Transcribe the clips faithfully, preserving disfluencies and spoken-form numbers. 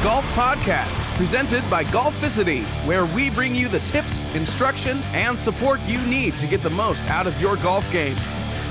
The Golf Podcast, presented by Golficity, where we bring you the tips, instruction, and support you need to get the most out of your golf game.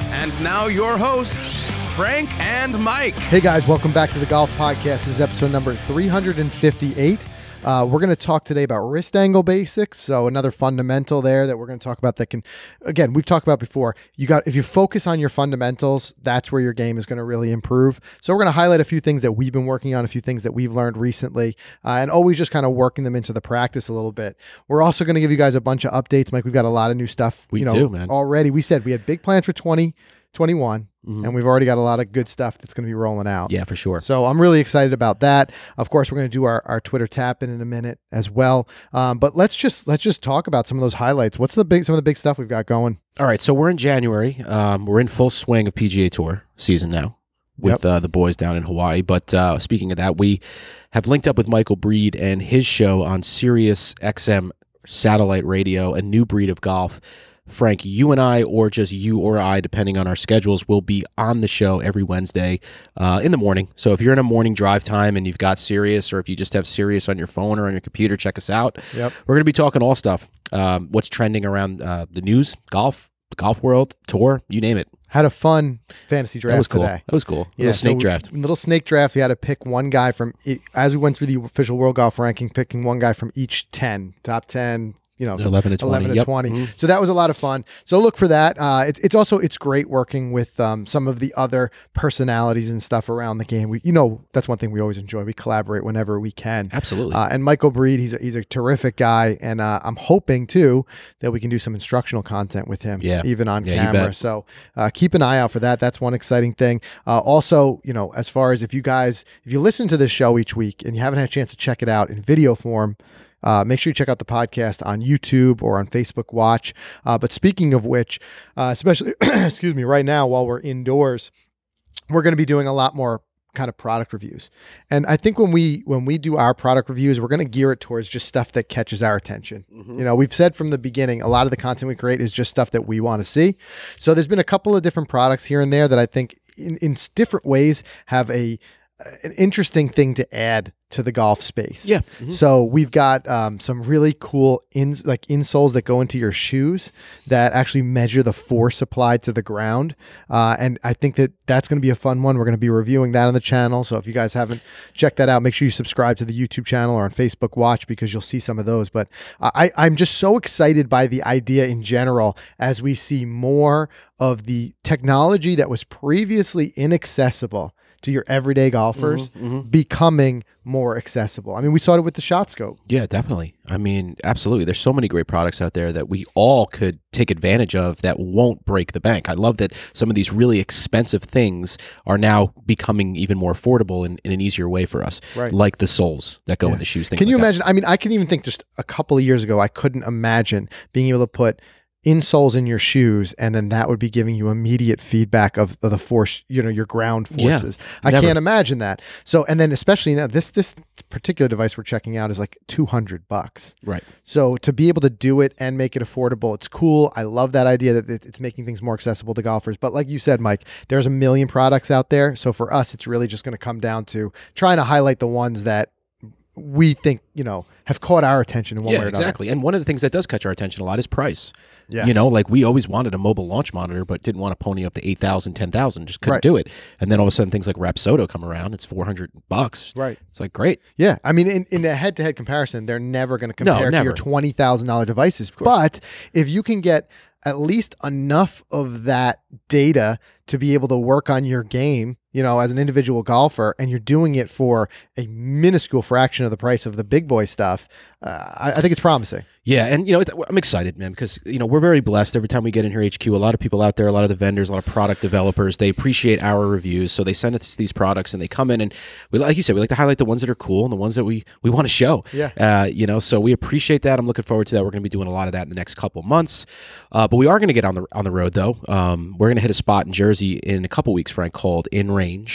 And now your hosts, Frank and Mike. Hey guys, welcome back to The Golf Podcast. This is episode number three fifty-eight. Uh, we're going to talk today about wrist angle basics, so another fundamental there that we're going to talk about that can, again, we've talked about before. You got if you focus on your fundamentals, that's where your game is going to really improve. So we're going to highlight a few things that we've been working on, a few things that we've learned recently, uh, and always just kind of working them into the practice a little bit. We're also going to give you guys a bunch of updates, Mike. We've got a lot of new stuff. We you know, do, man. Already, we said we had big plans for twenty twenty-one. Mm-hmm. And we've already got a lot of good stuff that's going to be rolling out. Yeah, for sure. So I'm really excited about that. Of course, we're going to do our, our Twitter tap in in a minute as well. Um, but let's just let's just talk about some of those highlights. What's the big some of the big stuff we've got going? All right, so we're in January. Um, we're in full swing of P G A Tour season now with yep. uh, the boys down in Hawaii. But uh, speaking of that, we have linked up with Michael Breed and his show on Sirius X M satellite radio, a new breed of golf. Frank, you and I, or just you or I, depending on our schedules, will be on the show every Wednesday uh, in the morning. So if you're in a morning drive time and you've got Sirius, or if you just have Sirius on your phone or on your computer, check us out. Yep. We're going to be talking all stuff, um, what's trending around uh, the news, golf, the golf world, tour, you name it. Had a fun fantasy draft today. That was cool. Today. That was cool. Yeah, little snake so we, draft. Little snake draft. We had to pick one guy from, as we went through the official world golf ranking, picking one guy from each ten, top ten. You know, eleven to twenty. eleven to yep. twenty. Mm-hmm. So that was a lot of fun. So look for that. Uh, it, it's also, it's great working with um, some of the other personalities and stuff around the game. We, you know, that's one thing we always enjoy. We collaborate whenever we can. Absolutely. Uh, and Michael Breed, he's a, he's a terrific guy. And uh, I'm hoping too, that we can do some instructional content with him, yeah. even on yeah, camera. So uh, keep an eye out for that. That's one exciting thing. Uh, also, you know, as far as if you guys, if you listen to this show each week and you haven't had a chance to check it out in video form, Uh, make sure you check out the podcast on YouTube or on Facebook Watch. Uh, but speaking of which, uh, especially, excuse me, right now while we're indoors, we're going to be doing a lot more kind of product reviews. And I think when we when we do our product reviews, we're going to gear it towards just stuff that catches our attention. Mm-hmm. You know, we've said from the beginning, a lot of the content we create is just stuff that we want to see. So there's been a couple of different products here and there that I think in, in different ways have a an interesting thing to add to the golf space. Yeah. Mm-hmm. So we've got um, some really cool ins like insoles that go into your shoes that actually measure the force applied to the ground. Uh, and I think that that's going to be a fun one. We're going to be reviewing that on the channel. So if you guys haven't checked that out, make sure you subscribe to the YouTube channel or on Facebook Watch because you'll see some of those. But I, I'm just so excited by the idea in general as we see more of the technology that was previously inaccessible to your everyday golfers mm-hmm, mm-hmm. becoming more accessible. I mean, we saw it with the ShotScope. Yeah, definitely. I mean, absolutely. There's so many great products out there that we all could take advantage of that won't break the bank. I love that some of these really expensive things are now becoming even more affordable in, in an easier way for us, right. like the soles that go yeah. in the shoes. Things can you like imagine? That. I mean, I can even think just a couple of years ago, I couldn't imagine being able to put insoles in your shoes and then that would be giving you immediate feedback of, of the force, you know, your ground forces. Yeah, I never. can't imagine that. So, and then especially now this, this particular device we're checking out is like two hundred bucks. Right. So to be able to do it and make it affordable, it's cool. I love that idea that it's making things more accessible to golfers. But like you said, Mike, there's a million products out there. So for us, it's really just going to come down to trying to highlight the ones that we think, you know, have caught our attention in one yeah, way or another. Exactly. And one of the things that does catch our attention a lot is price. Yes. You know, like we always wanted a mobile launch monitor, but didn't want to pony up to eight thousand, ten thousand, just couldn't right. do it. And then all of a sudden things like Rapsodo come around, it's four hundred bucks. Right. It's like, great. Yeah. I mean, in, in a head to head comparison, they're never going to compare no, never. to your twenty thousand dollars devices. But if you can get at least enough of that data to be able to work on your game, you know, as an individual golfer, and you're doing it for a minuscule fraction of the price of the big boy stuff, uh, I, I think it's promising. Yeah, and, you know, it's, I'm excited, man, because, you know, we're very blessed. Every time we get in here, H Q, a lot of people out there, a lot of the vendors, a lot of product developers, they appreciate our reviews, so they send us these products, and they come in, and we, like you said, we like to highlight the ones that are cool and the ones that we, we want to show. Yeah. Uh, you know, so we appreciate that. I'm looking forward to that. We're going to be doing a lot of that in the next couple months, uh, but we are going to get on the on the road, though. Um, we're going to hit a spot in Jersey in a couple weeks, Frank, called In Rain,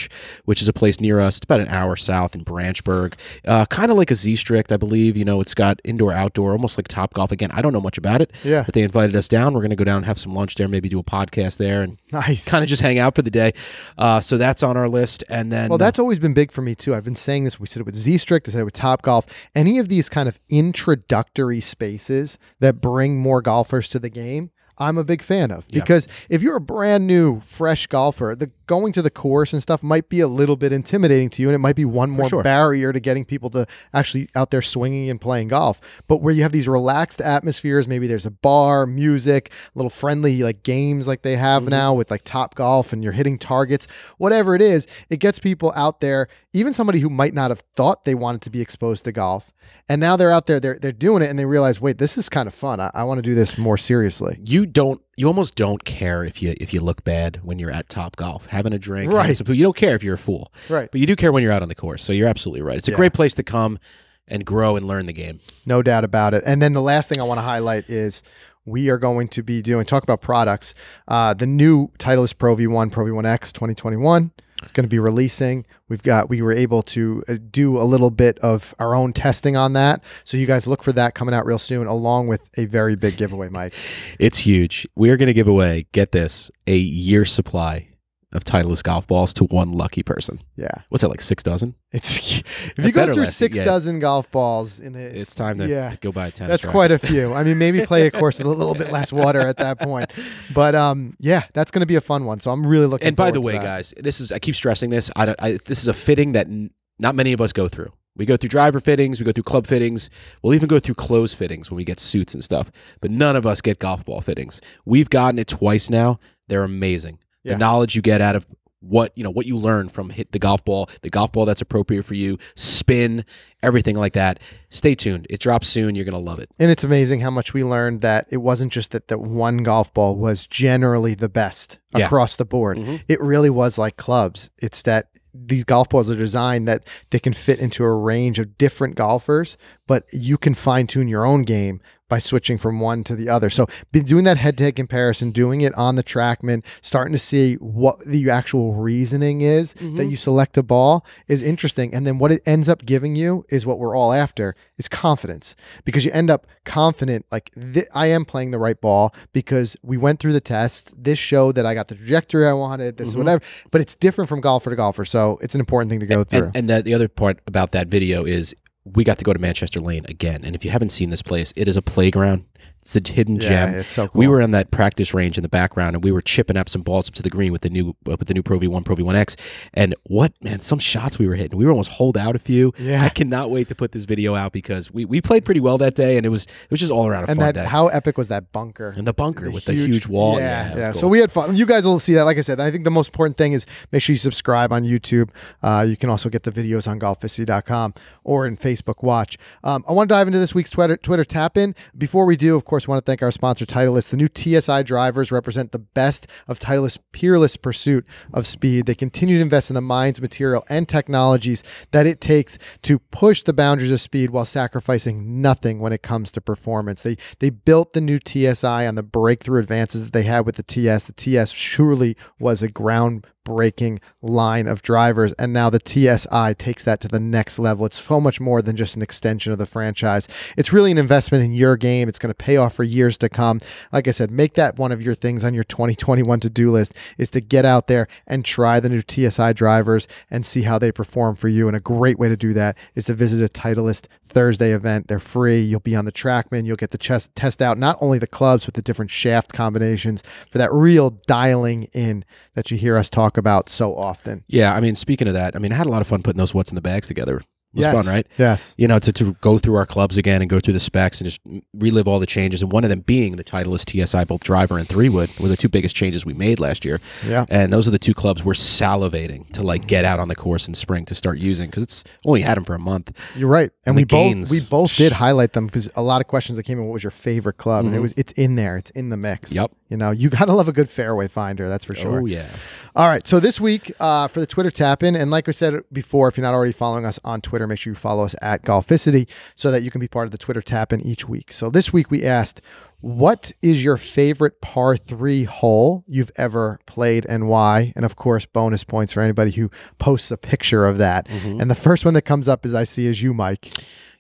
which is a place near us. It's about an hour south in Branchburg, uh, kind of like a Z Strict, I believe. You know, it's got indoor, outdoor, almost like Top Golf. Again, I don't know much about it, yeah. but they invited us down. We're going to go down and have some lunch there, maybe do a podcast there, and nice. kind of just hang out for the day. Uh, so that's on our list. And then, well, that's uh, always been big for me too. I've been saying this. We said it with Z Strict. I said it with Top Golf. Any of these kind of introductory spaces that bring more golfers to the game, I'm a big fan of, because yeah. if you're a brand new, fresh golfer, the going to the course and stuff might be a little bit intimidating to you, and it might be one more sure. barrier to getting people to actually out there swinging and playing golf. But where you have these relaxed atmospheres, maybe there's a bar, music, little friendly like games like they have mm-hmm. now with like Top Golf, and you're hitting targets, whatever it is, it gets people out there, even somebody who might not have thought they wanted to be exposed to golf. And now they're out there, they're they're doing it, and they realize, wait, this is kind of fun. I, I want to do this more seriously. You don't, you almost don't care if you if you look bad when you're at Top Golf, having a drink, right? Having some food. You don't care if you're a fool, right? But you do care when you're out on the course. So you're absolutely right. It's a yeah. great place to come and grow and learn the game. No doubt about it. And then the last thing I want to highlight is, we are going to be doing, talk about products. Uh, the new Titleist Pro V one, Pro V one X twenty twenty-one. It's going to be releasing. We've got, we were able to do a little bit of our own testing on that. So you guys look for that coming out real soon, along with a very big giveaway, Mike. It's huge. We are going to give away, get this, a year supply of Titleist golf balls to one lucky person. Yeah. What's that, like six dozen? It's if you go through six yeah. dozen golf balls in it, it's time to yeah, go buy a tennis. That's right? Quite a few. I mean, maybe play a course with a little bit less water at that point. But um, yeah, that's going to be a fun one. So I'm really looking. And by the way, that. guys, this is I keep stressing this. I, don't, I this is a fitting that n- not many of us go through. We go through driver fittings, we go through club fittings, we'll even go through clothes fittings when we get suits and stuff. But none of us get golf ball fittings. We've gotten it twice now. They're amazing. The yeah. knowledge you get out of what you know, what you learn from hit the golf ball, the golf ball that's appropriate for you, spin, everything like that. Stay tuned. It drops soon. You're going to love it. And it's amazing how much we learned that it wasn't just that that one golf ball was generally the best yeah. across the board. Mm-hmm. It really was like clubs. It's that these golf balls are designed that they can fit into a range of different golfers, but you can fine tune your own game by switching from one to the other. So been doing that head-to-head comparison, doing it on the Trackman, starting to see what the actual reasoning is mm-hmm. that you select a ball is interesting. And then what it ends up giving you is what we're all after, is confidence. Because you end up confident, like th- I am playing the right ball because we went through the test. This showed that I got the trajectory I wanted, this mm-hmm. whatever. But it's different from golfer to golfer. So it's an important thing to go and, through. And, and the, the other part about that video is, we got to go to Manchester Lane again. And if you haven't seen this place, it is a playground. It's a hidden yeah, gem. It's so cool. We were on that practice range in the background, and we were chipping up some balls up to the green with the new uh, with the new Pro V one, Pro V one X. And what, man, some shots we were hitting. We were almost holed out a few. Yeah. I cannot wait to put this video out because we, we played pretty well that day, and it was it was just all around a and fun that, day. How epic was that bunker? And the bunker the with huge, the huge wall. Yeah, yeah. yeah. Cool. So we had fun. You guys will see that. Like I said, I think the most important thing is make sure you subscribe on YouTube. Uh, you can also get the videos on golficity dot com or in Facebook Watch. Um, I want to dive into this week's Twitter Twitter tap in. Before we do, of course, Of course, want to thank our sponsor, Titleist. The new T S I drivers represent the best of Titleist's peerless pursuit of speed. They continue to invest in the minds, material, and technologies that it takes to push the boundaries of speed while sacrificing nothing when it comes to performance. They they built the new T S I on the breakthrough advances that they had with the T S. The T S surely was a ground breaking line of drivers, and now the T S I takes that to the next level. It's so much more than just an extension of the franchise. It's really an investment in your game. It's going to pay off for years to come. Like I said, make that one of your things on your twenty twenty-one to-do list, is to get out there and try the new T S I drivers and see how they perform for you. And a great way to do that is to visit a Titleist Thursday event. They're free. You'll be on the Trackman. You'll get to chest- test out not only the clubs, but the different shaft combinations for that real dialing in that you hear us talk about so often. Yeah, I mean, speaking of that, I mean, I had a lot of fun putting those what's in the bags together. It was yes. fun, right? Yes. You know, to, to go through our clubs again and go through the specs and just relive all the changes. And one of them being the Titleist T S I, both driver and three wood, were the two biggest changes we made last year. Yeah. And those are the two clubs we're salivating to like get out on the course in spring to start using, because it's only had them for a month. You're right. And, and we both we both did highlight them because a lot of questions that came in, what was your favorite club? Mm-hmm. And it was it's in there. It's in the mix. Yep. You know, you got to love a good fairway finder. That's for sure. Oh, yeah. All right. So this week uh, for the Twitter tap in, and like I said before, if you're not already following us on Twitter, make sure you follow us at Golficity so that you can be part of the Twitter tap in each week. So this week we asked, what is your favorite par three hole you've ever played and why? And of course, bonus points for anybody who posts a picture of that. Mm-hmm. And the first one that comes up is I see is you, Mike.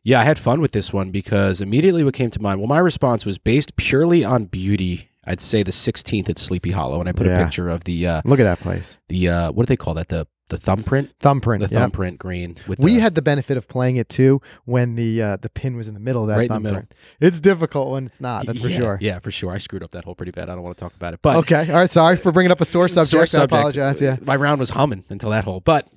Yeah, I had fun with this one because immediately what came to mind, well, my response was based purely on beauty. I'd say the sixteenth at Sleepy Hollow, and I put yeah. a picture of the... Uh, Look at that place. The uh, what do they call that? The the thumbprint? Thumbprint, The yep. thumbprint green. With we the, had the benefit of playing it, too, when the uh, the pin was in the middle of that right thumbprint. In the middle. It's difficult when it's not, that's yeah, for sure. Yeah, for sure. I screwed up that hole pretty bad. I don't want to talk about it. But okay, all right. Sorry for bringing up a sore subject. Sore subject. I apologize, yeah. My round was humming until that hole, but...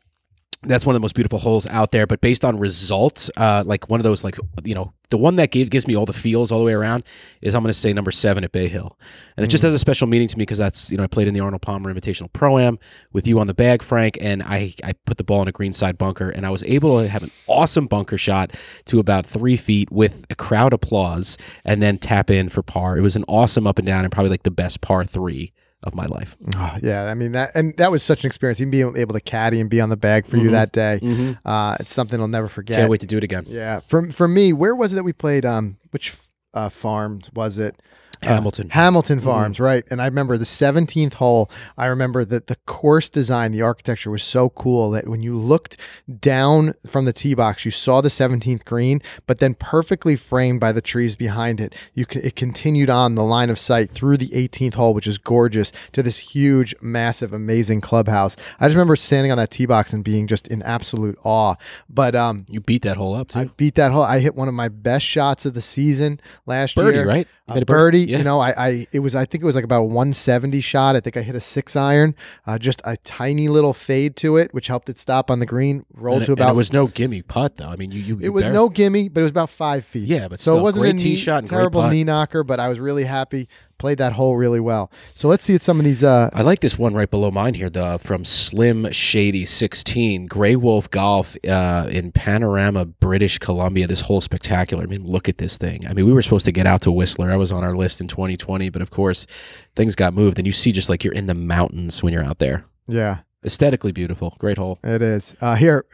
That's one of the most beautiful holes out there, but based on results, uh, like one of those, like, you know, the one that gave, gives me all the feels all the way around is I'm going to say number seven at Bay Hill. And it mm. just has a special meaning to me because that's, you know, I played in the Arnold Palmer Invitational Pro-Am with you on the bag, Frank, and I, I put the ball in a greenside bunker, and I was able to have an awesome bunker shot to about three feet with a crowd applause and then tap in for par. It was an awesome up and down and probably like the best par three of my life. Oh, yeah, I mean that, and that was such an experience. Even being able to caddy and be on the bag for mm-hmm. you that day, mm-hmm. uh, it's something I'll never forget. Can't wait to do it again. Yeah, for for me, where was it that we played? Um, which uh, farms was it? Hamilton. Uh, Hamilton Farms, mm-hmm. right. And I remember the seventeenth hole, I remember that the course design, the architecture was so cool that when you looked down from the tee box, you saw the seventeenth green, but then perfectly framed by the trees behind it, you c- it continued on the line of sight through the eighteenth hole, which is gorgeous, to this huge, massive, amazing clubhouse. I just remember standing on that tee box and being just in absolute awe. But um, you beat that hole up, too. I beat that hole. I hit one of my best shots of the season last birdie, year. Birdie, right? You uh, a birdie. birdie. Yeah. You know, I, I, it was, I think it was like about a one seventy shot. I think I hit a six iron, uh, just a tiny little fade to it, which helped it stop on the green, rolled to about. It was no gimme putt though. I mean, you, you, it was barely... no gimme, but it was about five feet. Yeah, but so still, it wasn't a knee, tee shot and terrible knee knocker, but I was really happy. Played that hole really well. So let's see at some of these. Uh, I like this one right below mine here, the from Slim Shady sixteen, Grey Wolf Golf uh, in Panorama, British Columbia. This hole spectacular. I mean, look at this thing. I mean, we were supposed to get out to Whistler. I was on our list in twenty twenty, but of course, things got moved. And you see just like you're in the mountains when you're out there. Yeah. Aesthetically beautiful. Great hole. It is. Uh, here,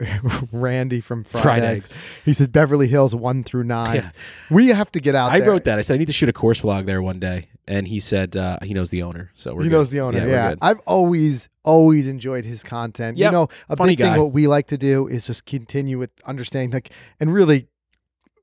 Randy from Fried, Fried Eggs. Eggs. He says, Beverly Hills one through nine. Yeah. We have to get out I there. I wrote that. I said, I need to shoot a course vlog there one day. And he said uh, he knows the owner, so we're he good. knows the owner. Yeah, yeah. I've always, always enjoyed his content. Yep. You know, a Funny big guy. thing what we like to do is just continue with understanding, like, and really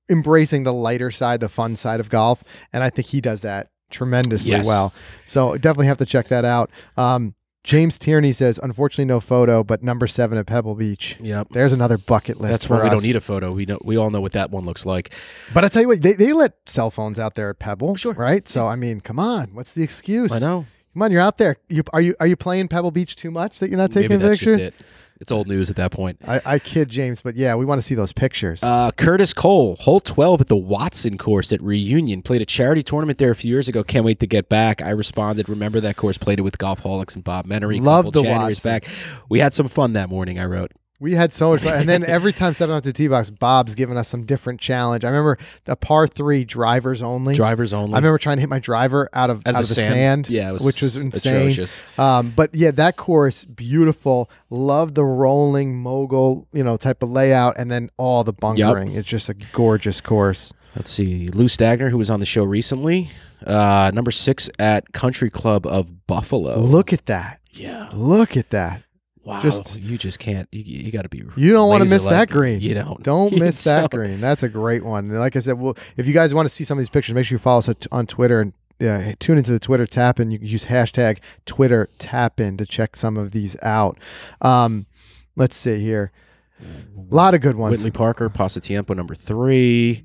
embracing the lighter side, the fun side of golf. And I think he does that tremendously yes. well. So definitely have to check that out. Um, James Tierney says, unfortunately, no photo, but number seven at Pebble Beach. Yep. There's another bucket list. That's where we us. don't need a photo. We know, we all know what that one looks like. But I tell you what, they, they let cell phones out there at Pebble. Sure. Right? So, I mean, come on. What's the excuse? I know. Come on, you're out there. You, are you are you playing Pebble Beach too much that you're not taking Maybe a picture? That's just it. It's old news at that point. I, I kid, James, but yeah, we want to see those pictures. Uh, Curtis Cole, hole twelve at the Watson course at Reunion. Played a charity tournament there a few years ago. Can't wait to get back. I responded, remember that course, played it with Golfholics and Bob Menery. Love the January's Watson. Back. We had some fun that morning, I wrote. We had so much fun. And then every time stepping onto the tee box, Bob's giving us some different challenge. I remember the par three drivers only. Drivers only. I remember trying to hit my driver out of out, out of the, the sand, sand yeah, it was which was insane. Atrocious. Um, but yeah, that course, beautiful. Love the rolling mogul, you know, type of layout, and then all the bunkering. Yep. It's just a gorgeous course. Let's see. Lou Stagner, who was on the show recently, uh, number six at Country Club of Buffalo. Look at that. Yeah. Look at that. Wow, just, you just can't, you, you got to be You don't want to miss that green. You don't. Don't miss so. that green. That's a great one. And like I said, well, if you guys want to see some of these pictures, make sure you follow us on Twitter and yeah, tune into the Twitter tap-in. You can use hashtag Twitter tap-in to check some of these out. Um, let's see here. A lot of good ones. Whitley Parker, Pasatiempo number three.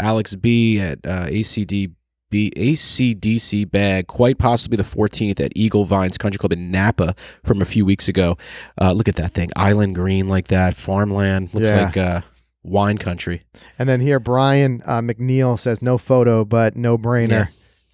Alex B. at uh, A C D. The A C D C bag, quite possibly the fourteenth at Eagle Vines Country Club in Napa from a few weeks ago. Uh, look at that thing. Island green like that. Farmland. Looks yeah. like uh, wine country. And then here, Brian uh, McNeil says, no photo, but no brainer.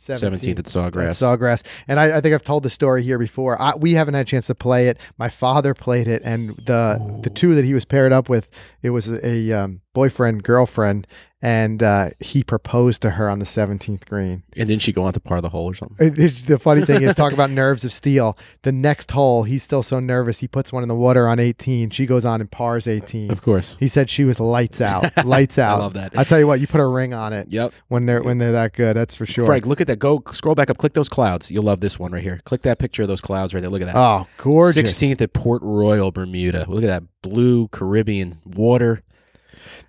Yeah. seventeenth at Sawgrass. At Sawgrass. And I, I think I've told the story here before. I, we haven't had a chance to play it. My father played it, and the Ooh. the two that he was paired up with, it was a, a um, boyfriend, girlfriend, and uh, he proposed to her on the seventeenth green. And didn't she go on to par the hole or something? It, it, the funny thing is, talk about nerves of steel. The next hole, he's still so nervous, he puts one in the water on eighteen. She goes on and pars eighteen. Of course. He said she was lights out. Lights out. I love that. I'll tell you what, you put a ring on it. Yep. When they're, when they're that good, that's for sure. Frank, look at that. Go scroll back up. Click those clouds. You'll love this one right here. Click that picture of those clouds right there. Look at that. Oh, gorgeous. sixteenth at Port Royal, Bermuda. Look at that blue Caribbean water.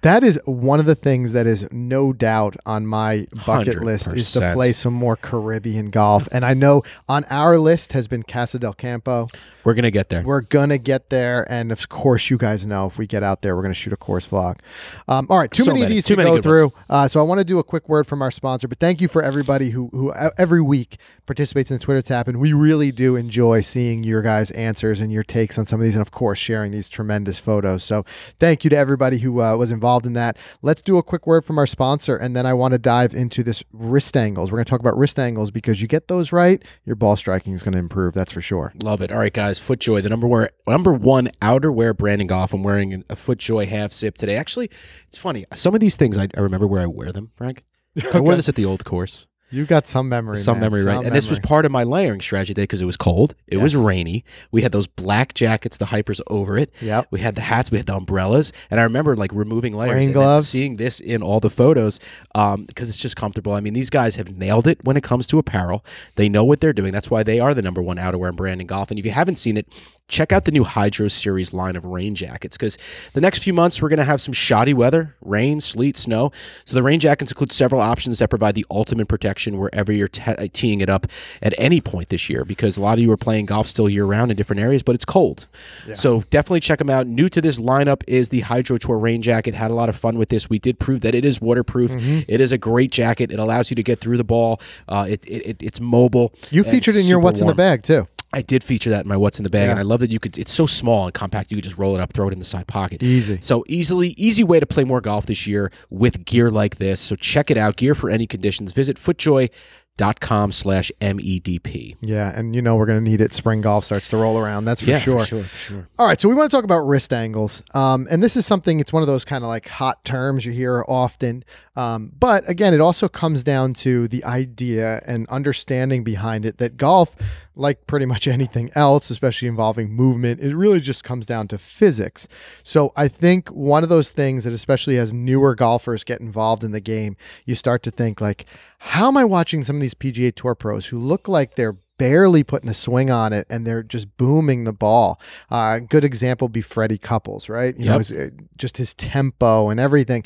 That is one of the things that is no doubt on my bucket one hundred percent list is to play some more Caribbean golf. And I know on our list has been Casa del Campo. We're going to get there. We're going to get there. And of course, you guys know if we get out there, we're going to shoot a course vlog. Um, all right. Too so many, many of these too to go through. Uh, so I want to do a quick word from our sponsor. But thank you for everybody who, who uh, every week participates in the Twitter tap. And we really do enjoy seeing your guys' answers and your takes on some of these. And of course, sharing these tremendous photos. So thank you to everybody who uh, was involved in that. Let's do a quick word from our sponsor, and then I want to dive into this wrist angles. We're going to talk about wrist angles because you get those right, your ball striking is going to improve. That's for sure. Love it. All right, guys. FootJoy, the number one, number one outerwear brand in golf. I'm wearing a FootJoy half zip today. Actually, it's funny. Some of these things, I, I remember where I wear them, Frank. Okay. I wore this at the old course. You got some memory. Some man. memory, some right? Memory. And this was part of my layering strategy today because it was cold. It yes. was rainy. We had those black jackets, the hypers over it. Yep. We had the hats. We had the umbrellas. And I remember like removing layers Rain and gloves. Seeing this in all the photos because um, it's just comfortable. I mean, these guys have nailed it when it comes to apparel. They know what they're doing. That's why they are the number one outerwear brand in golf. And if you haven't seen it, check out the new Hydro Series line of rain jackets because the next few months we're going to have some shoddy weather, rain, sleet, snow. So the rain jackets include several options that provide the ultimate protection wherever you're te- teeing it up at any point this year because a lot of you are playing golf still year-round in different areas, but it's cold. Yeah. So definitely check them out. New to this lineup is the Hydro Tour rain jacket. Had a lot of fun with this. We did prove that it is waterproof. Mm-hmm. It is a great jacket. It allows you to get through the ball. Uh, it, it, it It's mobile. You featured in your What's warm. in the Bag, too. I did feature that in my What's in the Bag, yeah. and I love that you could, it's so small and compact, you could just roll it up, throw it in the side pocket. Easy. So easily, easy way to play more golf this year with gear like this. So check it out, gear for any conditions. Visit FootJoy.com slash M E D P. Yeah, and you know we're going to need it. Spring golf starts to roll around, that's for, yeah, sure. for sure. for sure. All right, so we want to talk about wrist angles. Um, and this is something, it's one of those kind of like hot terms you hear often. Um, but again, it also comes down to the idea and understanding behind it that golf, like pretty much anything else, especially involving movement, it really just comes down to physics. So I think one of those things that, especially as newer golfers get involved in the game, you start to think like, how am I watching some of these P G A Tour pros who look like they're barely putting a swing on it and they're just booming the ball? A uh, good example would be Freddie Couples, right? You yep. know, his, just his tempo and everything.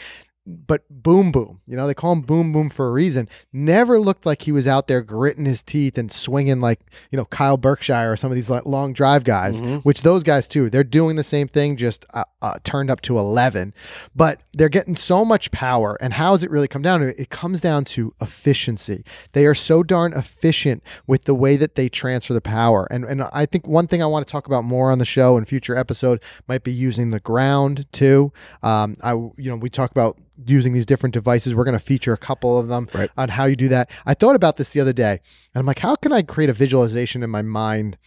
But Boom Boom, you know, they call him Boom Boom for a reason, never looked like he was out there gritting his teeth and swinging like, you know, Kyle Berkshire or some of these like long drive guys, mm-hmm. which those guys too, they're doing the same thing, just uh, uh, turned up to eleven, but they're getting so much power. And how does it really come down to it? It comes down to efficiency. They are so darn efficient with the way that they transfer the power. And, and I think one thing I want to talk about more on the show in future episode might be using the ground too. Um, I, you know, we talk about using these different devices. We're going to feature a couple of them right. on how you do that. I thought about this the other day and I'm like, how can I create a visualization in my mind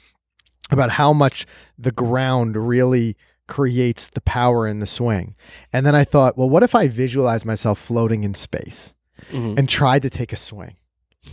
about how much the ground really creates the power in the swing? And then I thought, well, what if I visualize myself floating in space mm-hmm. and tried to take a swing?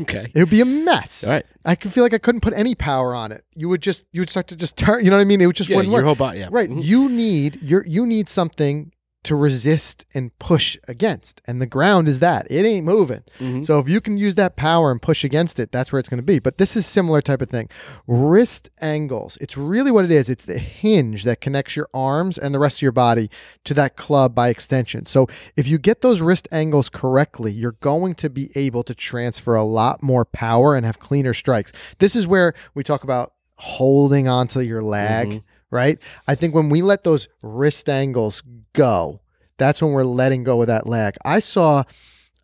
Okay. It would be a mess. All right. I could feel like I couldn't put any power on it. You would just, you would start to just turn, you know what I mean? It would just yeah, wouldn't your work. Whole body, yeah. Right. Mm-hmm. You need your, you need something to resist and push against. And the ground is that. It ain't moving. Mm-hmm. So if you can use that power and push against it, that's where it's going to be. But this is similar type of thing. Wrist angles. It's really what it is. It's the hinge that connects your arms and the rest of your body to that club by extension. So if you get those wrist angles correctly, you're going to be able to transfer a lot more power and have cleaner strikes. This is where we talk about holding onto your lag. Mm-hmm. Right? I think when we let those wrist angles go, that's when we're letting go of that lag. I saw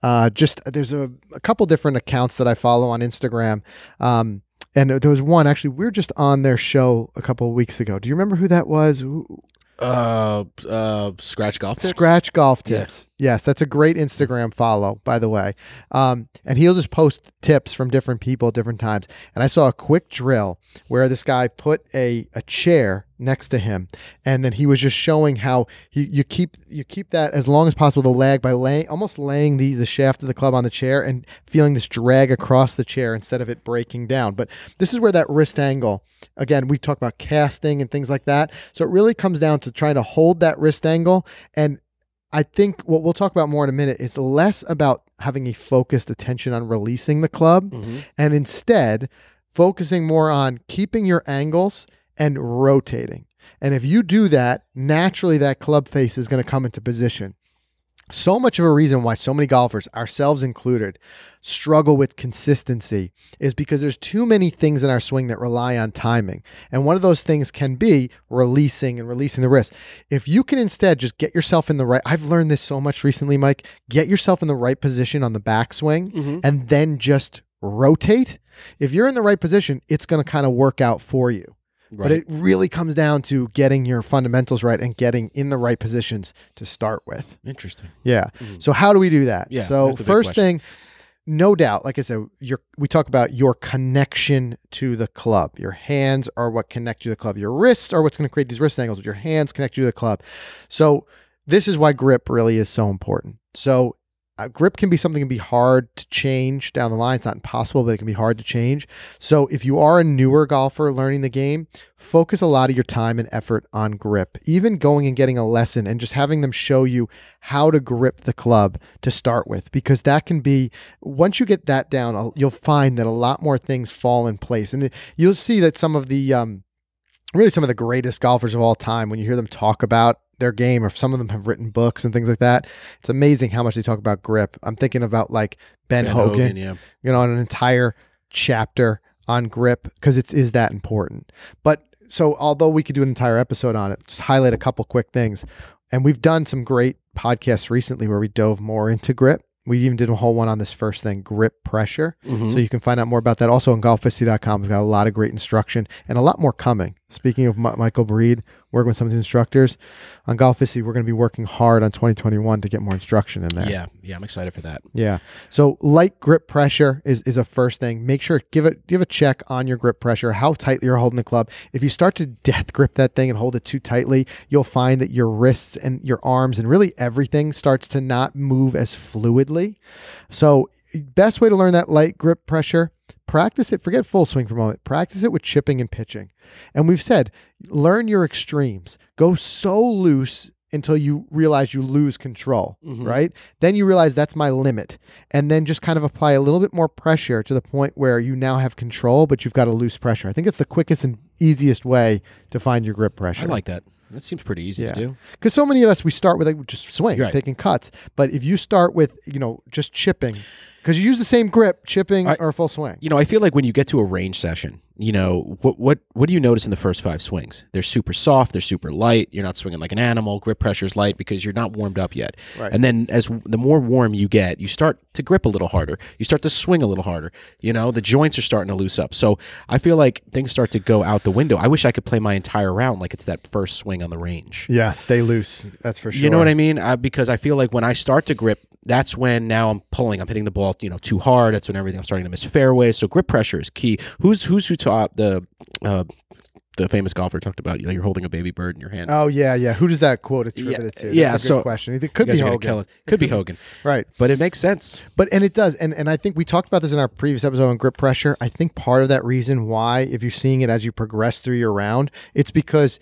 uh, just, there's a, a couple different accounts that I follow on Instagram. Um, and there was one, actually, we were just on their show a couple of weeks ago. Do you remember who that was? Uh, uh, Scratch Golf Tips? Scratch Golf Tips. Yeah. Yes, that's a great Instagram follow, by the way. Um, and he'll just post tips from different people at different times. And I saw a quick drill where this guy put a a chair next to him, and then he was just showing how he, you keep you keep that as long as possible, the lag, by laying almost laying the, the shaft of the club on the chair and feeling this drag across the chair instead of it breaking down. But this is where that wrist angle, again, we talk about casting and things like that, so it really comes down to trying to hold that wrist angle. And I think what we'll talk about more in a minute is less about having a focused attention on releasing the club, mm-hmm. and instead focusing more on keeping your angles and rotating. And if you do that, naturally that club face is going to come into position. So much of a reason why so many golfers, ourselves included, struggle with consistency is because there's too many things in our swing that rely on timing. And one of those things can be releasing and releasing the wrist. If you can instead just get yourself in the right, I've learned this so much recently, Mike, get yourself in the right position on the backswing, mm-hmm. and then just rotate. If you're in the right position, it's going to kind of work out for you. Right. But it really comes down to getting your fundamentals right and getting in the right positions to start with. Interesting. Yeah. Mm-hmm. So how do we do that? Yeah, so first thing, no doubt, like I said, your, we talk about your connection to the club. Your hands are what connect you to the club. Your wrists are what's going to create these wrist angles. Your hands connect you to the club. So this is why grip really is so important. So Uh, grip can be something that can be hard to change down the line. It's not impossible, but it can be hard to change. So if you are a newer golfer learning the game, focus a lot of your time and effort on grip. Even going and getting a lesson and just having them show you how to grip the club to start with, because that can be, once you get that down, you'll find that a lot more things fall in place. And it, you'll see that some of the, um, really some of the greatest golfers of all time, when you hear them talk about their game, or some of them have written books and things like that, it's amazing how much they talk about grip. I'm thinking about like Ben, ben Hogan, Hogan yeah. you know, an entire chapter on grip, because it is that important. But so although we could do an entire episode on it, just highlight a couple quick things. And we've done some great podcasts recently where we dove more into grip. We even did a whole one on this first thing, grip pressure. Mm-hmm. So you can find out more about that also on golficity dot com. We've got a lot of great instruction and a lot more coming. Speaking of M- Michael Breed, working with some of the instructors on Golficity, we're going to be working hard on twenty twenty-one to get more instruction in there. Yeah, yeah, I'm excited for that. Yeah. So light grip pressure is is a first thing. Make sure, give it give a check on your grip pressure, how tightly you're holding the club. If you start to death grip that thing and hold it too tightly, you'll find that your wrists and your arms and really everything starts to not move as fluidly. So best way to learn that light grip pressure, practice it. Forget full swing for a moment. Practice it with chipping and pitching. And we've said, learn your extremes. Go so loose until you realize you lose control, mm-hmm. right? Then you realize that's my limit. And then just kind of apply a little bit more pressure to the point where you now have control, but you've got a loose pressure. I think it's the quickest and easiest way to find your grip pressure. I like that. That seems pretty easy yeah. to do. Because so many of us, we start with like just swings, right. taking cuts. But if you start with, you know, just chipping, because you use the same grip, chipping I, or full swing. You know, I feel like when you get to a range session, you know, what what what do you notice in the first five swings? They're super soft. They're super light. You're not swinging like an animal. Grip pressure's light because you're not warmed up yet. Right. And then as the more warm you get, you start to grip a little harder. You start to swing a little harder. You know, the joints are starting to loose up. So I feel like things start to go out the window. I wish I could play my entire round like it's that first swing on the range. Yeah, stay loose. That's for sure. You know what I mean? I, because I feel like when I start to grip, that's when now I'm pulling. I'm hitting the ball, you know, too hard. That's when everything I'm starting to miss fairways. So grip pressure is key. Who's who's who taught the uh, the famous golfer talked about? You know, you're holding a baby bird in your hand. Oh yeah, yeah. Who does that quote attributed yeah, to? That's yeah, a good so question. It could be Hogan. It. Could be Hogan. Right, but it makes sense. But and it does. And and I think we talked about this in our previous episode on grip pressure. I think part of that reason why, if you're seeing it as you progress through your round, it's because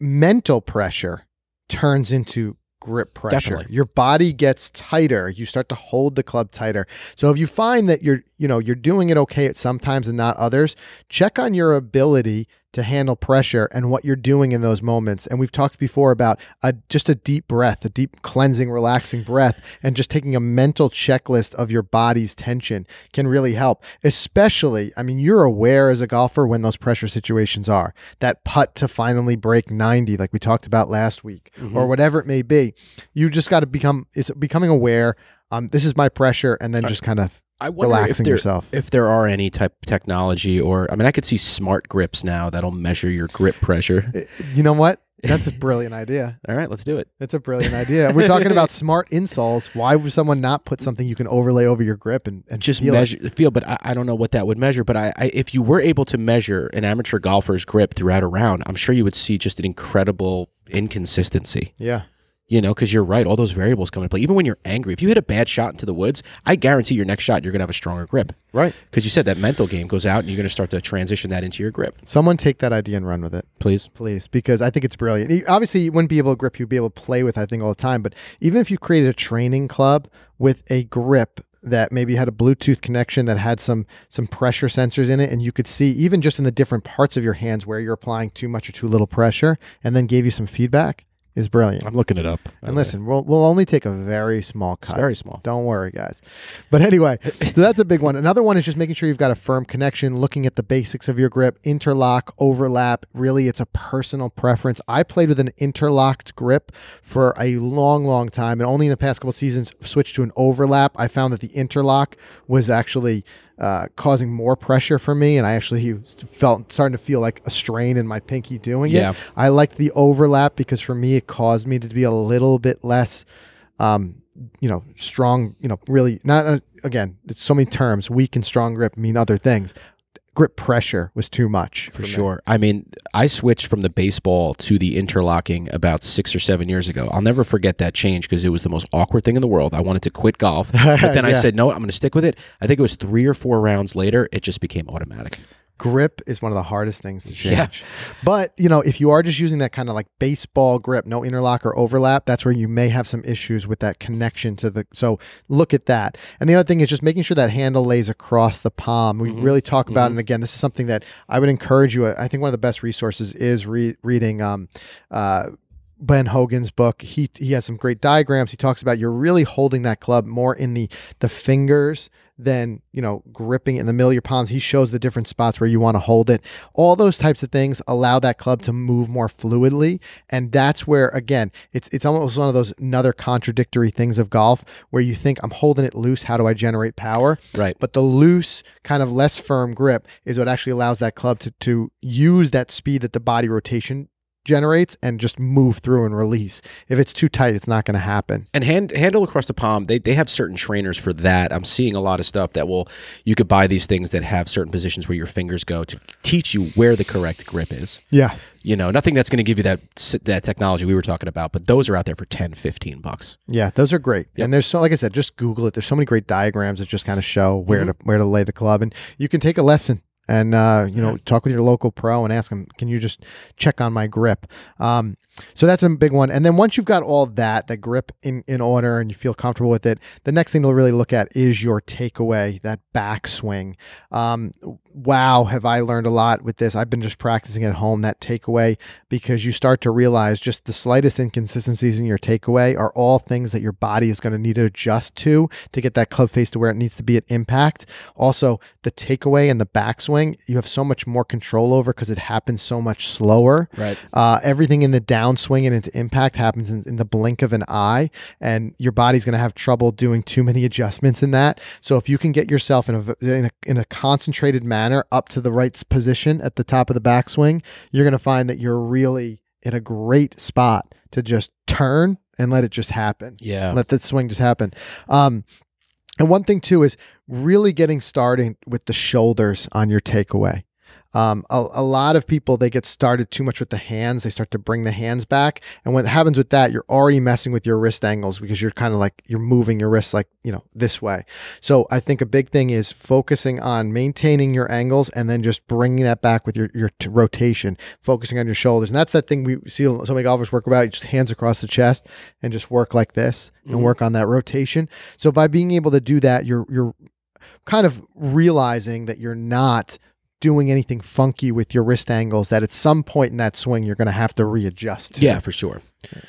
mental pressure turns into grip pressure. Definitely. Your body gets tighter. You start to hold the club tighter. So if you find that you're, you know, you're doing it okay at sometimes and not others, check on your ability to handle pressure and what you're doing in those moments. And we've talked before about a, just a deep breath, a deep cleansing, relaxing breath, and just taking a mental checklist of your body's tension can really help. Especially, I mean, you're aware as a golfer when those pressure situations are. That putt to finally break ninety, like we talked about last week, mm-hmm. or whatever it may be. You just got to become, it's becoming aware, um, this is my pressure, and then I- just kind of, I wonder relaxing if there, yourself. If there are any type of technology or, I mean, I could see smart grips now that'll measure your grip pressure. You know what? That's a brilliant idea. All right, let's do it. That's a brilliant idea. We're talking about smart insoles. Why would someone not put something you can overlay over your grip and, and just feel measure it? Feel? But I, I don't know what that would measure. But I, I, if you were able to measure an amateur golfer's grip throughout a round, I'm sure you would see just an incredible inconsistency. Yeah. You know, because you're right. All those variables come into play. Even when you're angry, if you hit a bad shot into the woods, I guarantee your next shot, you're going to have a stronger grip. Right. Because you said that mental game goes out and you're going to start to transition that into your grip. Someone take that idea and run with it. Please. Please. Because I think it's brilliant. Obviously, you wouldn't be able to grip. You'd be able to play with, I think, all the time. But even if you created a training club with a grip that maybe had a Bluetooth connection that had some some pressure sensors in it, and you could see even just in the different parts of your hands where you're applying too much or too little pressure, and then gave you some feedback. Is brilliant. I'm looking it up. And listen, we'll we'll only take a very small cut. It's very small. Don't worry, guys. But anyway, so that's a big one. Another one is just making sure you've got a firm connection, looking at the basics of your grip, interlock, overlap. Really, it's a personal preference. I played with an interlocked grip for a long, long time, and only in the past couple seasons switched to an overlap. I found that the interlock was actually uh, causing more pressure for me, and I actually felt starting to feel like a strain in my pinky doing yeah. it. I liked the overlap because for me, it caused me to be a little bit less, um, you know, strong, you know, really not, uh, again, it's so many terms, weak and strong grip mean other things. Grip pressure was too much. For, for sure. Me. I mean, I switched from the baseball to the interlocking about six or seven years ago. I'll never forget that change because it was the most awkward thing in the world. I wanted to quit golf, but then yeah. I said, no, I'm going to stick with it. I think it was three or four rounds later, it just became automatic. Grip is one of the hardest things to change. Yeah. But, you know, if you are just using that kind of like baseball grip, no interlock or overlap, that's where you may have some issues with that connection to the, so look at that. And the other thing is just making sure that handle lays across the palm. We mm-hmm. really talk about, mm-hmm. and again, this is something that I would encourage you. I think one of the best resources is re- reading, um, uh, Ben Hogan's book. He he has some great diagrams. He talks about you're really holding that club more in the the fingers than, you know, gripping in the middle of your palms. He shows the different spots where you want to hold it. All those types of things allow that club to move more fluidly, and that's where, again, it's it's almost one of those another contradictory things of golf where you think I'm holding it loose. How do I generate power? Right. But the loose, kind of less firm grip is what actually allows that club to to use that speed that the body rotation generates and just move through and release. If it's too tight, it's not going to happen. And hand, handle across the palm, they they have certain trainers for that. I'm seeing a lot of stuff that will, you could buy these things that have certain positions where your fingers go to teach you where the correct grip is. Yeah. You know, nothing that's going to give you that that technology we were talking about, but those are out there for ten, fifteen bucks. Yeah, those are great. Yep. And there's so, like I said, just Google it. There's so many great diagrams that just kind of show where mm-hmm. to where to lay the club, and you can take a lesson. And, uh, you know, talk with your local pro and ask them, can you just check on my grip? Um, so that's a big one. And then once you've got all that, the grip in, in order and you feel comfortable with it, the next thing to really look at is your takeaway, that backswing. Um, wow, have I learned a lot with this. I've been just practicing at home that takeaway because you start to realize just the slightest inconsistencies in your takeaway are all things that your body is going to need to adjust to to get that club face to where it needs to be at impact. Also, the takeaway and the backswing, you have so much more control over because it happens so much slower. Right. Uh, everything in the downswing and into impact happens in, in the blink of an eye, and your body's going to have trouble doing too many adjustments in that. So if you can get yourself in a, in a in a concentrated manner up to the right position at the top of the backswing, you're going to find that you're really in a great spot to just turn and let it just happen. Yeah. Let that swing just happen. Um, and one thing too is really getting started with the shoulders on your takeaway. Um, a, a lot of people, they get started too much with the hands. They start to bring the hands back. And what happens with that, you're already messing with your wrist angles because you're kind of like, you're moving your wrists like, you know, this way. So I think a big thing is focusing on maintaining your angles and then just bringing that back with your, your t- rotation, focusing on your shoulders. And that's that thing we see so many golfers work about, just hands across the chest and just work like this mm-hmm. and work on that rotation. So by being able to do that, you're, you're kind of realizing that you're not doing anything funky with your wrist angles that at some point in that swing you're going to have to readjust to. Yeah, for sure.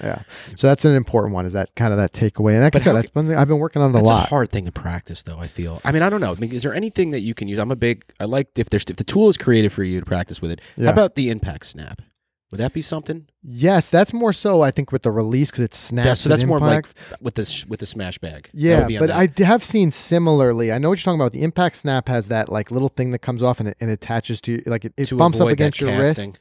Yeah. So that's an important one, is that kind of that takeaway. And like I said, that's one thing I've been working on a lot. That's a hard thing to practice though, I feel. I mean, I don't know. I mean, is there anything that you can use? I'm a big, I like if there's, if the tool is created for you to practice with it. Yeah. How about the impact snap? Would that be something? Yes, that's more so, I think, with the release because it snaps. Yeah, so that's more like with the, with the smash bag. Yeah, but I have seen similarly. I know what you're talking about. The Impact Snap has that like little thing that comes off and it, and attaches to you. Like it, it bumps up against your wrist.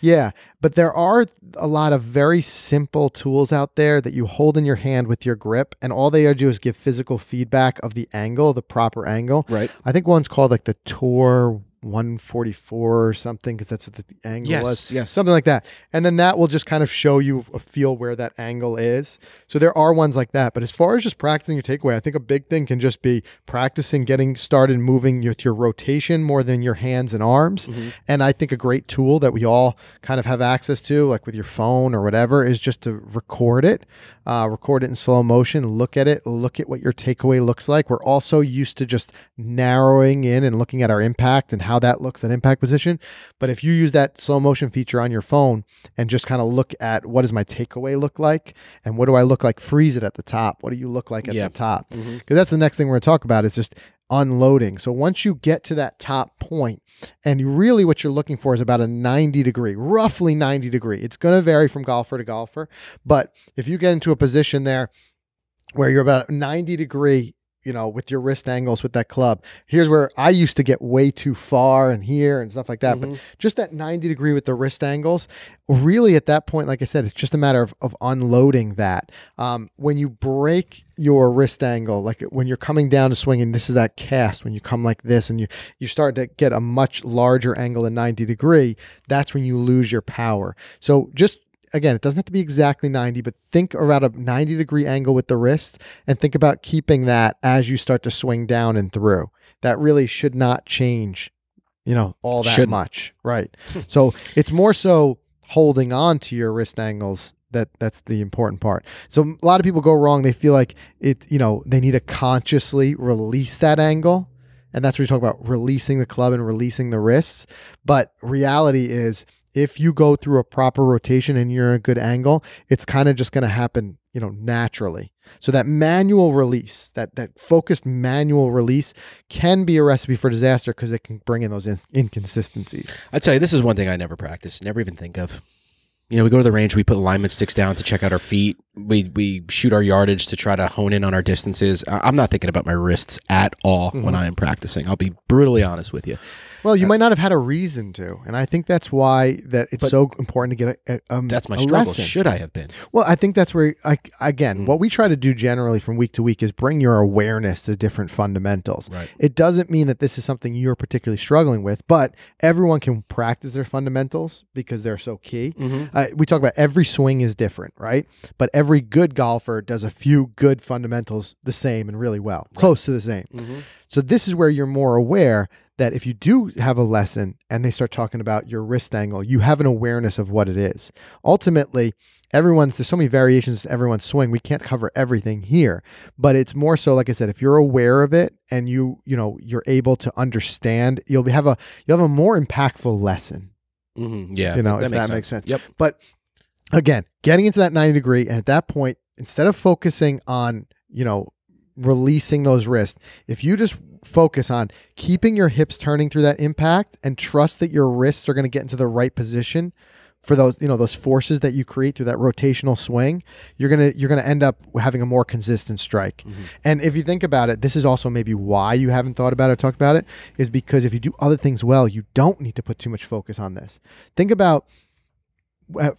Yeah, but there are a lot of very simple tools out there that you hold in your hand with your grip, and all they do is give physical feedback of the angle, the proper angle. Right. I think one's called like the Tour one forty-four or something, because that's what the angle yes, was. Yes. Something like that. And then that will just kind of show you a feel where that angle is. So there are ones like that. But as far as just practicing your takeaway, I think a big thing can just be practicing getting started moving with your rotation more than your hands and arms. Mm-hmm. And I think a great tool that we all kind of have access to, like with your phone or whatever, is just to record it. Uh, record it in slow motion, look at it, look at what your takeaway looks like. We're also used to just narrowing in and looking at our impact and how that looks at impact position. But if you use that slow motion feature on your phone and just kind of look at what does my takeaway look like and what do I look like, freeze it at the top. What do you look like at yeah. the top? Because mm-hmm. that's the next thing we're going to talk about is just unloading. So once you get to that top point, and really what you're looking for is about a ninety degree, roughly ninety degree. It's going to vary from golfer to golfer. But if you get into a position there where you're about ninety degree, you know, with your wrist angles with that club, here's where I used to get way too far and here and stuff like that. Mm-hmm. But just that ninety degree with the wrist angles, really at that point, like I said, it's just a matter of, of unloading that. Um, when you break your wrist angle, like when you're coming down to swing and this is that cast, when you come like this and you, you start to get a much larger angle than ninety degree, that's when you lose your power. So just, again, it doesn't have to be exactly ninety, but think around a ninety degree angle with the wrist and think about keeping that as you start to swing down and through. That really should not change, you know, all that Shouldn't. much. Right. So it's more so holding on to your wrist angles. That that's the important part. So a lot of people go wrong. They feel like it, you know, they need to consciously release that angle. And that's what we talk about, releasing the club and releasing the wrists. But reality is, if you go through a proper rotation and you're in a good angle, it's kind of just going to happen, you know, naturally. So that manual release, that that focused manual release can be a recipe for disaster because it can bring in those in- inconsistencies. I'd tell you, this is one thing I never practice, never even think of. You know, we go to the range, we put alignment sticks down to check out our feet. We we shoot our yardage to try to hone in on our distances. I'm not thinking about my wrists at all mm-hmm. when I am practicing. I'll be brutally honest with you. Well, you might not have had a reason to, and I think that's why that it's but so important to get a, a um, That's my a struggle. Lesson. Should I have been? Well, I think that's where, I, again, mm. what we try to do generally from week to week is bring your awareness to different fundamentals. Right. It doesn't mean that this is something you're particularly struggling with, but everyone can practice their fundamentals because they're so key. Mm-hmm. Uh, we talk about every swing is different, right? But every good golfer does a few good fundamentals the same and really well, right. close to the same. Mm-hmm. So this is where you're more aware that if you do have a lesson and they start talking about your wrist angle, you have an awareness of what it is. Ultimately, everyone's, there's so many variations to everyone's swing. We can't cover everything here, but it's more so, like I said, if you're aware of it and you, you know, you're able to understand, you'll be, have a, you'll have a more impactful lesson. Mm-hmm. Yeah. You know, that if makes that makes sense. sense. Yep. But again, getting into that ninety degree, and at that point, instead of focusing on, you know, releasing those wrists, if you just focus on keeping your hips turning through that impact and trust that your wrists are going to get into the right position for those, you know, those forces that you create through that rotational swing, you're going to, you're going to end up having a more consistent strike. Mm-hmm. And if you think about it, this is also maybe why you haven't thought about it or talked about it, is because if you do other things well, you don't need to put too much focus on this. Think about,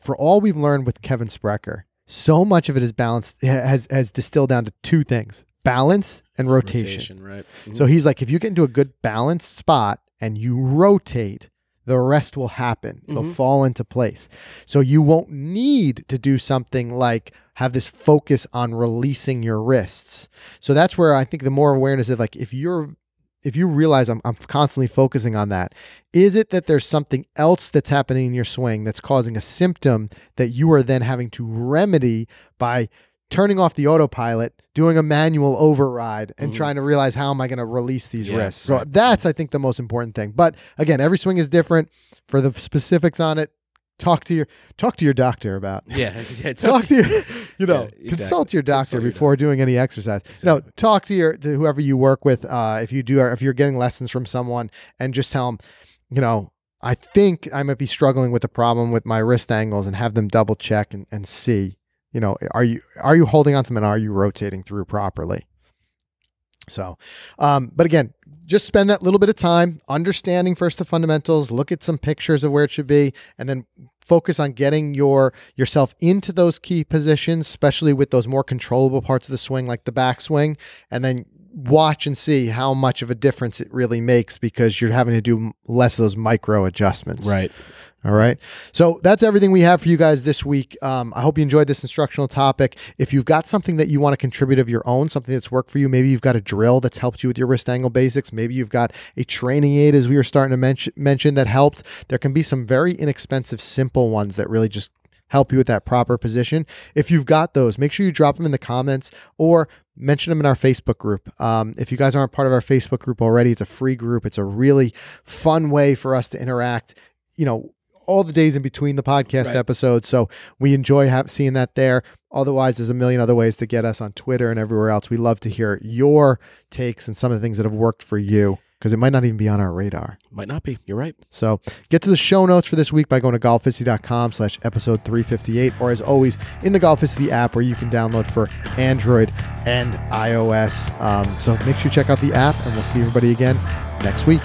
for all we've learned with Kevin Sprecher, so much of it is balanced, has, has distilled down to two things: balance and rotation. rotation right. Mm-hmm. So he's like, if you get into a good balanced spot and you rotate, the rest will happen. It'll mm-hmm. fall into place. So you won't need to do something like have this focus on releasing your wrists. So that's where I think the more awareness of, like, if you're, if you realize I'm, I'm constantly focusing on that, is it that there's something else that's happening in your swing that's causing a symptom that you are then having to remedy by turning off the autopilot, doing a manual override, and mm-hmm. trying to realize, how am I going to release these yeah, wrists? So right. that's, I think, the most important thing. But again, every swing is different. For the specifics on it, talk to your talk to your doctor about. Yeah, yeah talk, talk to your, you know, yeah, exactly. consult your doctor consult your before doctor. doing any exercise. Exactly. No, talk to your to whoever you work with. Uh, if you do, if you're getting lessons from someone, and just tell them, you know, I think I might be struggling with a problem with my wrist angles, and have them double check and, and see, you know, are you, are you holding onto them and are you rotating through properly? So, um, but again, just spend that little bit of time understanding first the fundamentals, look at some pictures of where it should be, and then focus on getting your yourself into those key positions, especially with those more controllable parts of the swing, like the backswing, and then watch and see how much of a difference it really makes, because you're having to do less of those micro adjustments. Right. All right. So that's everything we have for you guys this week. Um, I hope you enjoyed this instructional topic. If you've got something that you want to contribute of your own, something that's worked for you, maybe you've got a drill that's helped you with your wrist angle basics. Maybe you've got a training aid, as we were starting to mention, mention that helped. There can be some very inexpensive, simple ones that really just help you with that proper position. If you've got those, make sure you drop them in the comments or mention them in our Facebook group. Um, if you guys aren't part of our Facebook group already, it's a free group. It's a really fun way for us to interact, you know, all the days in between the podcast right. episodes. So we enjoy have, seeing that there. Otherwise, there's a million other ways to get us on Twitter and everywhere else. We love to hear your takes and some of the things that have worked for you, because it might not even be on our radar. Might not be. You're right. So get to the show notes for this week by going to golficity.com slash episode three fifty-eight, or as always, in the Golficity app, where you can download for Android and iOS. Um, so make sure you check out the app, and we'll see everybody again next week.